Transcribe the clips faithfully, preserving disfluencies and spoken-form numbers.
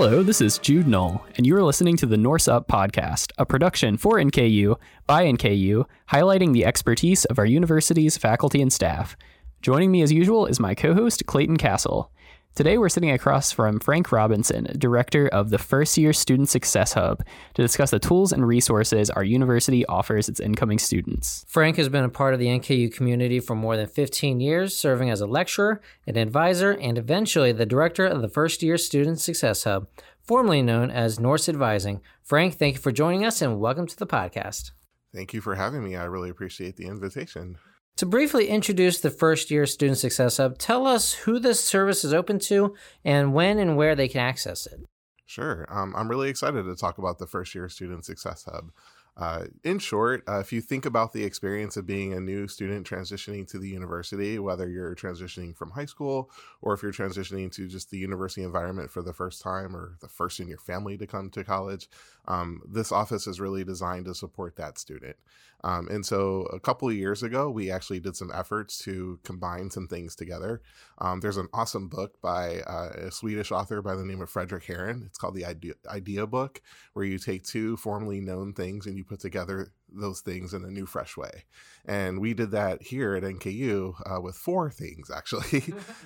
Hello, this is Jude Knoll, and you're listening to the Norse Up Podcast, a production for N K U, by N K U, highlighting the expertise of our university's faculty and staff. Joining me as usual is my co-host, Clayton Castle. Today we're sitting across from Frank Robinson, director of the First Year Student Success Hub, to discuss the tools and resources our university offers its incoming students. Frank has been a part of the N K U community for more than fifteen years, serving as a lecturer, an advisor, and eventually the director of the First Year Student Success Hub, formerly known as Norse Advising. Frank, thank you for joining us and welcome to the podcast. Thank you for having me. I really appreciate the invitation. To briefly introduce the First Year Student Success Hub, tell us who this service is open to and when and where they can access it. Sure. Um, I'm really excited to talk about the First Year Student Success Hub. Uh, in short, uh, if you think about the experience of being a new student transitioning to the university, whether you're transitioning from high school or if you're transitioning to just the university environment for the first time or the first in your family to come to college, um, this office is really designed to support that student. Um, and so a couple of years ago, we actually did some efforts to combine some things together. Um, there's an awesome book by uh, a Swedish author by the name of Fredrik Haren. It's called The Idea, Idea Book, where you take two formerly known things and you put together those things in a new, fresh way. And we did that here at N K U uh, with four things, actually.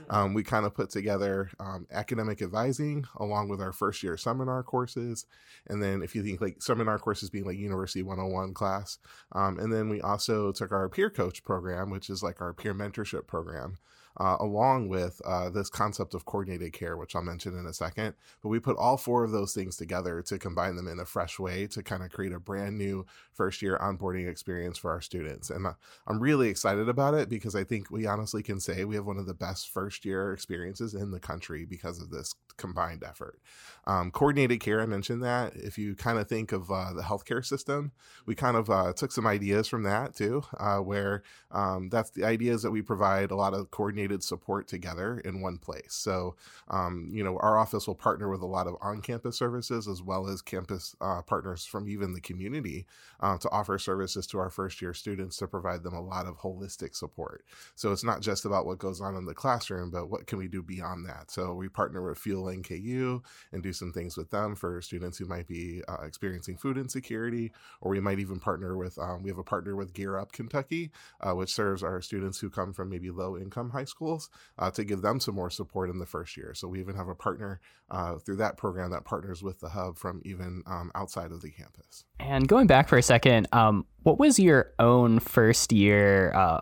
um, we kind of put together um, academic advising along with our first year seminar courses. And then if you think like seminar courses being like University one oh one class. Um, and then we also took our peer coach program, which is like our peer mentorship program, Uh, along with uh, this concept of coordinated care, which I'll mention in a second. But we put all four of those things together to combine them in a fresh way to kind of create a brand new first year onboarding experience for our students. And uh, I'm really excited about it because I think we honestly can say we have one of the best first year experiences in the country because of this combined effort. Um, coordinated care, I mentioned that. If you kind of think of uh, the healthcare system, we kind of uh, took some ideas from that too, uh, where um, that's the ideas that we provide a lot of coordinated support together in one place. So, um, you know, our office will partner with a lot of on-campus services as well as campus uh, partners from even the community uh, to offer services to our first-year students to provide them a lot of holistic support. So it's not just about what goes on in the classroom, but what can we do beyond that? So we partner with Fuel N K U and do some things with them for students who might be uh, experiencing food insecurity, or we might even partner with, um, we have a partner with Gear Up Kentucky, uh, which serves our students who come from maybe low-income high school schools uh, to give them some more support in the first year. So we even have a partner uh, through that program that partners with the hub from even um, outside of the campus. And going back for a second, um, what was your own first year uh,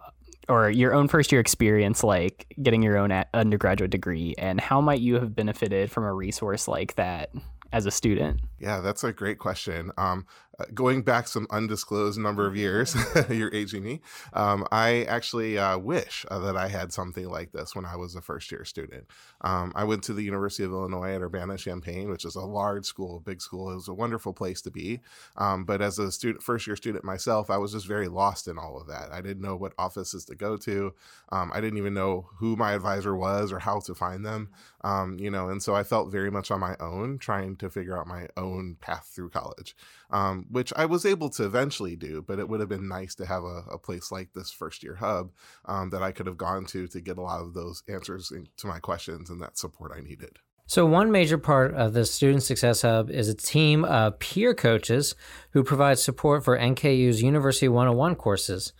or your own first year experience like getting your own undergraduate degree, and how might you have benefited from a resource like that as a student? Yeah, that's a great question. Um, going back some undisclosed number of years, you're aging me, um, I actually uh, wish uh, that I had something like this when I was a first year student. Um, I went to the University of Illinois at Urbana-Champaign, which is a large school, a big school. It was a wonderful place to be. Um, but as a student, first year student myself, I was just very lost in all of that. I didn't know what offices to go to. Um, I didn't even know who my advisor was or how to find them. Um, you know, and so I felt very much on my own, trying to figure out my own path through college, um, which I was able to eventually do, but it would have been nice to have a, a place like this first year hub um, that I could have gone to to get a lot of those answers to my questions and that support I needed. So one major part of the Student Success Hub is a team of peer coaches who provide support for N K U's University one oh one courses.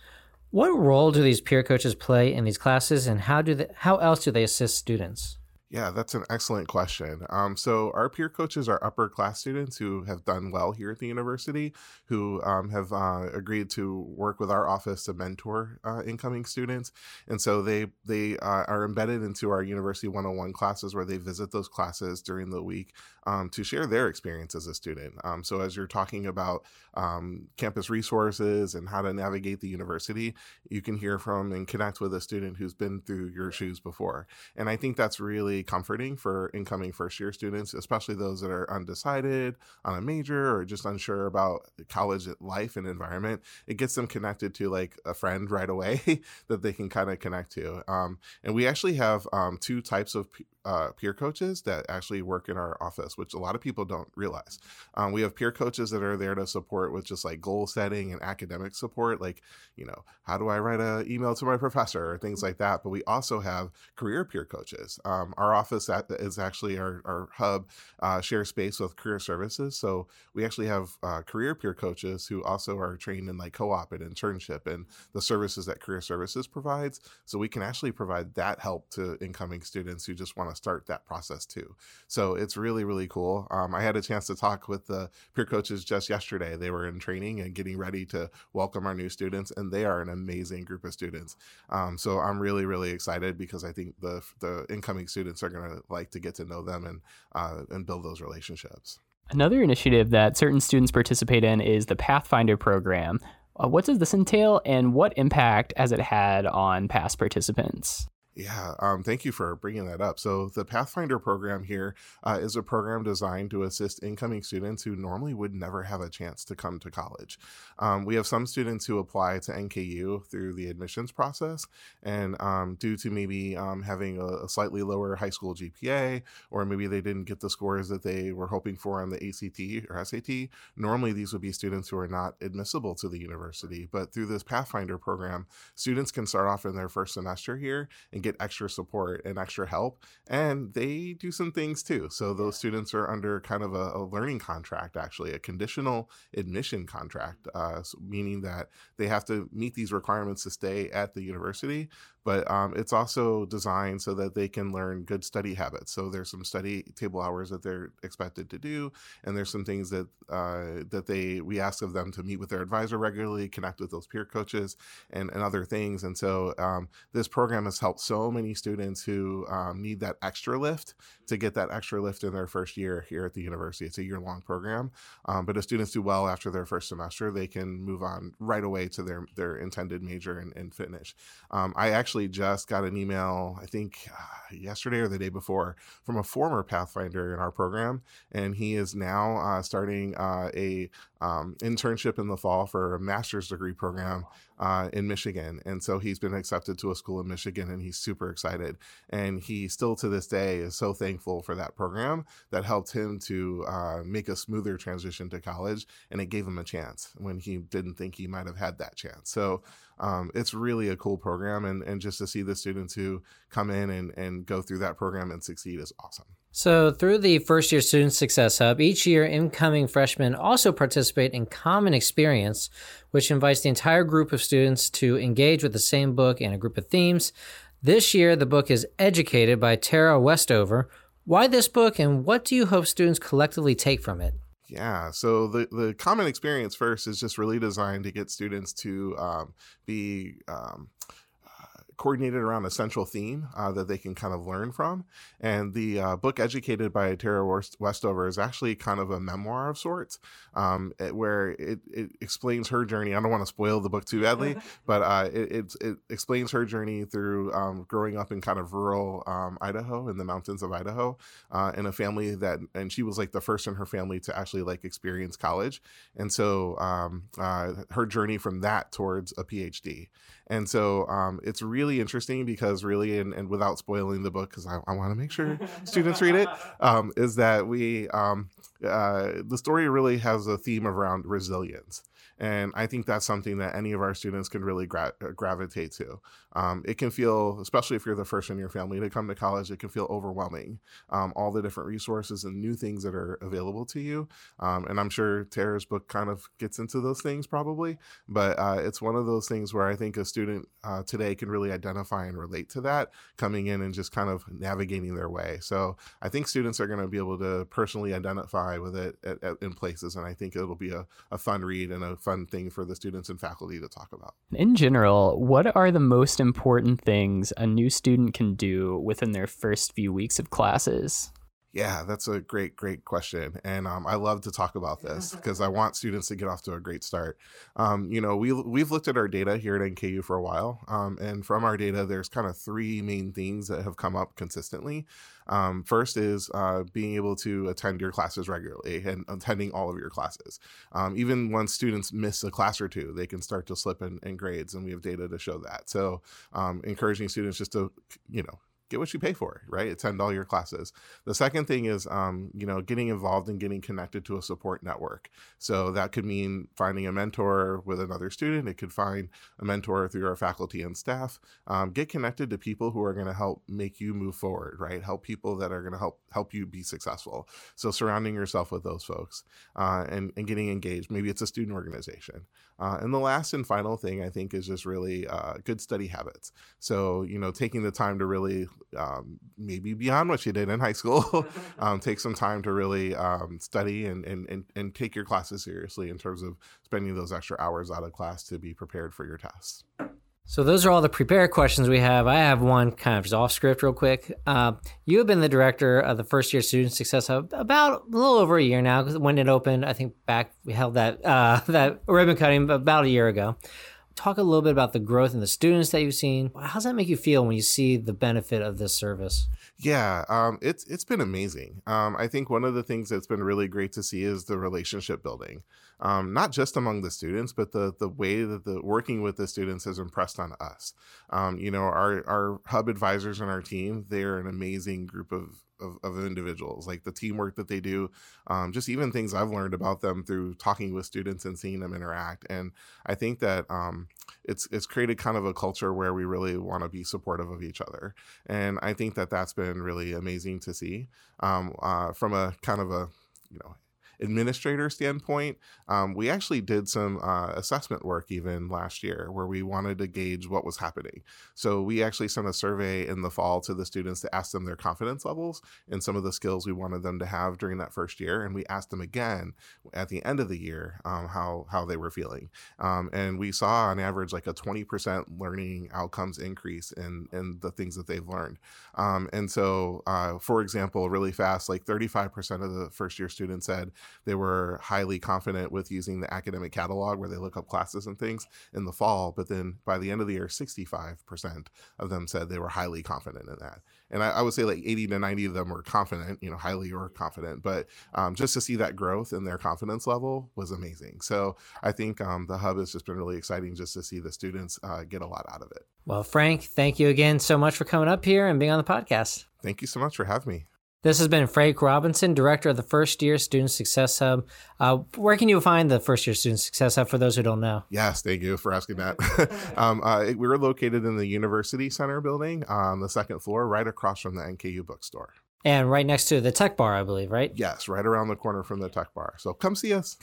What role do these peer coaches play in these classes, and how do they, how else do they assist students? Yeah, that's an excellent question. Um, so our peer coaches are upper class students who have done well here at the university, who um, have uh, agreed to work with our office to mentor uh, incoming students. And so they they uh, are embedded into our University one oh one classes, where they visit those classes during the week um, to share their experience as a student. Um, so as you're talking about um, campus resources and how to navigate the university, you can hear from and connect with a student who's been through your shoes before. And I think that's really comforting for incoming first year students, especially those that are undecided on a major or just unsure about college life and environment. It gets them connected to like a friend right away that they can kind of connect to. Um, and we actually have um, two types of p- uh, peer coaches that actually work in our office, which a lot of people don't realize. Um, we have peer coaches that are there to support with just like goal setting and academic support, like, you know, how do I write an email to my professor or things like that. But we also have career peer coaches. Um, our office at, is actually our, our hub, uh, share space with career services. So we actually have uh, career peer coaches who also are trained in like co-op and internship and the services that career services provides. So we can actually provide that help to incoming students who just want to start that process too. So it's really, really cool. Um, I had a chance to talk with the peer coaches just yesterday. They were in training and getting ready to welcome our new students, and they are an amazing group of students. Um, so I'm really, really excited because I think the the incoming students are going to like to get to know them and uh, and build those relationships. Another initiative that certain students participate in is the Pathfinder program. Uh, what does this entail, and what impact has it had on past participants? Yeah, um, thank you for bringing that up. So the Pathfinder program here uh, is a program designed to assist incoming students who normally would never have a chance to come to college. Um, we have some students who apply to N K U through the admissions process, and um, due to maybe um, having a, a slightly lower high school G P A, or maybe they didn't get the scores that they were hoping for on the A C T or S A T, normally these would be students who are not admissible to the university. But through this Pathfinder program, students can start off in their first semester here and get extra support and extra help, and they do some things too. So those students are under kind of a, a learning contract, actually a conditional admission contract, uh, meaning that they have to meet these requirements to stay at the university. But um, it's also designed so that they can learn good study habits. So there's some study table hours that they're expected to do, and there's some things that uh, that they we ask of them to meet with their advisor regularly, connect with those peer coaches, and, and other things. And so um, this program has helped so many students who um, need that extra lift to get that extra lift in their first year here at the university. It's a year-long program, um, but if students do well after their first semester, they can move on right away to their, their intended major and, and finish. Um, I actually Actually, just got an email, I think uh, yesterday or the day before, from a former Pathfinder in our program, and he is now uh, starting uh, a um, internship in the fall for a master's degree program uh, in Michigan. And so he's been accepted to a school in Michigan, and he's super excited. And he still to this day is so thankful for that program that helped him to uh, make a smoother transition to college, and it gave him a chance when he didn't think he might have had that chance. So Um, it's really a cool program, and, and just to see the students who come in and, and go through that program and succeed is awesome. So through the First Year Student Success Hub, each year incoming freshmen also participate in Common Experience, which invites the entire group of students to engage with the same book and a group of themes. This year, the book is Educated by Tara Westover. Why this book, and what do you hope students collectively take from it? Yeah, so the, the Common Experience first is just really designed to get students to um, be um, uh, coordinated around a central theme uh, that they can kind of learn from. And the uh, book Educated by Tara Westover is actually kind of a memoir of sorts, um, where it, it explains her journey. I don't want to spoil the book too badly, but uh, it, it, it explains her journey through um, growing up in kind of rural um, Idaho, in the mountains of Idaho, uh, in a family that, and she was like the first in her family to actually like experience college. And so um, uh, her journey from that towards a PhD. And so um, it's really interesting because really, and, and without spoiling the book, because I, I want to make sure students read it, um, is that we, um, uh, the story really has a theme around resilience. And I think that's something that any of our students can really gra- gravitate to. Um, it can feel, especially if you're the first in your family to come to college, it can feel overwhelming. Um, all the different resources and new things that are available to you. Um, and I'm sure Tara's book kind of gets into those things probably. But uh, it's one of those things where I think a student uh, today can really identify and relate to that, coming in and just kind of navigating their way. So I think students are going to be able to personally identify with it at, at, in places. And I think it'll be a, a fun read and a fun thing for the students and faculty to talk about. In general, what are the most important things a new student can do within their first few weeks of classes? Yeah, that's a great, great question. And um, I love to talk about this because I want students to get off to a great start. Um, you know, we, we've looked at our data here at N K U for a while. Um, and from our data, there's kind of three main themes that have come up consistently. Um, first is uh, being able to attend your classes regularly and attending all of your classes. Um, even once students miss a class or two, they can start to slip in, in grades, and we have data to show that. So um, encouraging students just to, you know, get what you pay for, right? Attend all your classes. The second thing is, um, you know, getting involved and getting connected to a support network. So that could mean finding a mentor with another student. It could find a mentor through our faculty and staff. Um, get connected to people who are going to help make you move forward, right? Help people that are going to help help you be successful. So surrounding yourself with those folks uh, and, and getting engaged. Maybe it's a student organization. Uh, and the last and final thing I think is just really uh, good study habits. So, you know, taking the time to really um, maybe beyond what you did in high school, um, take some time to really um, study and, and, and, and take your classes seriously in terms of spending those extra hours out of class to be prepared for your tests. So those are all the prepare questions we have. I have one kind of just off script real quick. Uh, you have been the director of the First Year Student Success Hub about a little over a year now, because when it opened, I think back we held that uh, that ribbon cutting about a year ago. Talk a little bit about the growth in the students that you've seen. How does that make you feel when you see the benefit of this service? Yeah, um, it's it's been amazing. Um, I think one of the things that's been really great to see is the relationship building, um, not just among the students, but the the way that the working with the students has impressed on us. Um, you know, our our hub advisors and our team, they're an amazing group of Of, of individuals, like the teamwork that they do, um, just even things I've learned about them through talking with students and seeing them interact. And I think that um, it's it's created kind of a culture where we really want to be supportive of each other. And I think that that's been really amazing to see um, uh, from a kind of a, you know, administrator standpoint. Um, we actually did some uh, assessment work even last year where we wanted to gauge what was happening. So we actually sent a survey in the fall to the students to ask them their confidence levels and some of the skills we wanted them to have during that first year. And we asked them again at the end of the year um, how, how they were feeling. Um, and we saw on average like a twenty percent learning outcomes increase in, in the things that they've learned. Um, and so, uh, for example, really fast, like thirty-five percent of the first year students said they were highly confident with using the academic catalog where they look up classes and things in the fall. But then by the end of the year, sixty-five percent of them said they were highly confident in that. And I, I would say like eighty to ninety of them were confident, you know, highly or confident. But um, just to see that growth in their confidence level was amazing. So I think um, the hub has just been really exciting just to see the students uh, get a lot out of it. Well, Frank, thank you again so much for coming up here and being on the podcast. Thank you so much for having me. This has been Frank Robinson, director of the First Year Student Success Hub. Uh, where can you find the First Year Student Success Hub for those who don't know? Yes, thank you for asking that. um, uh, we're located in the University Center building on the second floor, right across from the N K U bookstore. And right next to the tech bar, I believe, right? Yes, right around the corner from the tech bar. So come see us.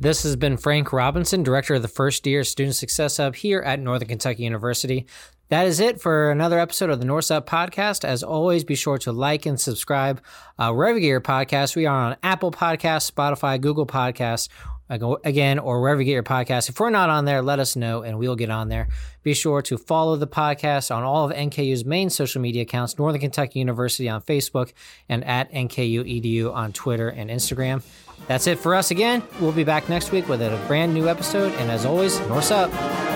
This has been Frank Robinson, director of the First Year Student Success Hub here at Northern Kentucky University. That is it for another episode of the Norse Up Podcast. As always, be sure to like and subscribe uh, wherever you get your podcasts. We are on Apple Podcasts, Spotify, Google Podcasts, again, or wherever you get your podcasts. If we're not on there, let us know and we'll get on there. Be sure to follow the podcast on all of N K U's main social media accounts, Northern Kentucky University on Facebook and at N K U E D U on Twitter and Instagram. That's it for us again. We'll be back next week with a brand new episode. And as always, Norse Up.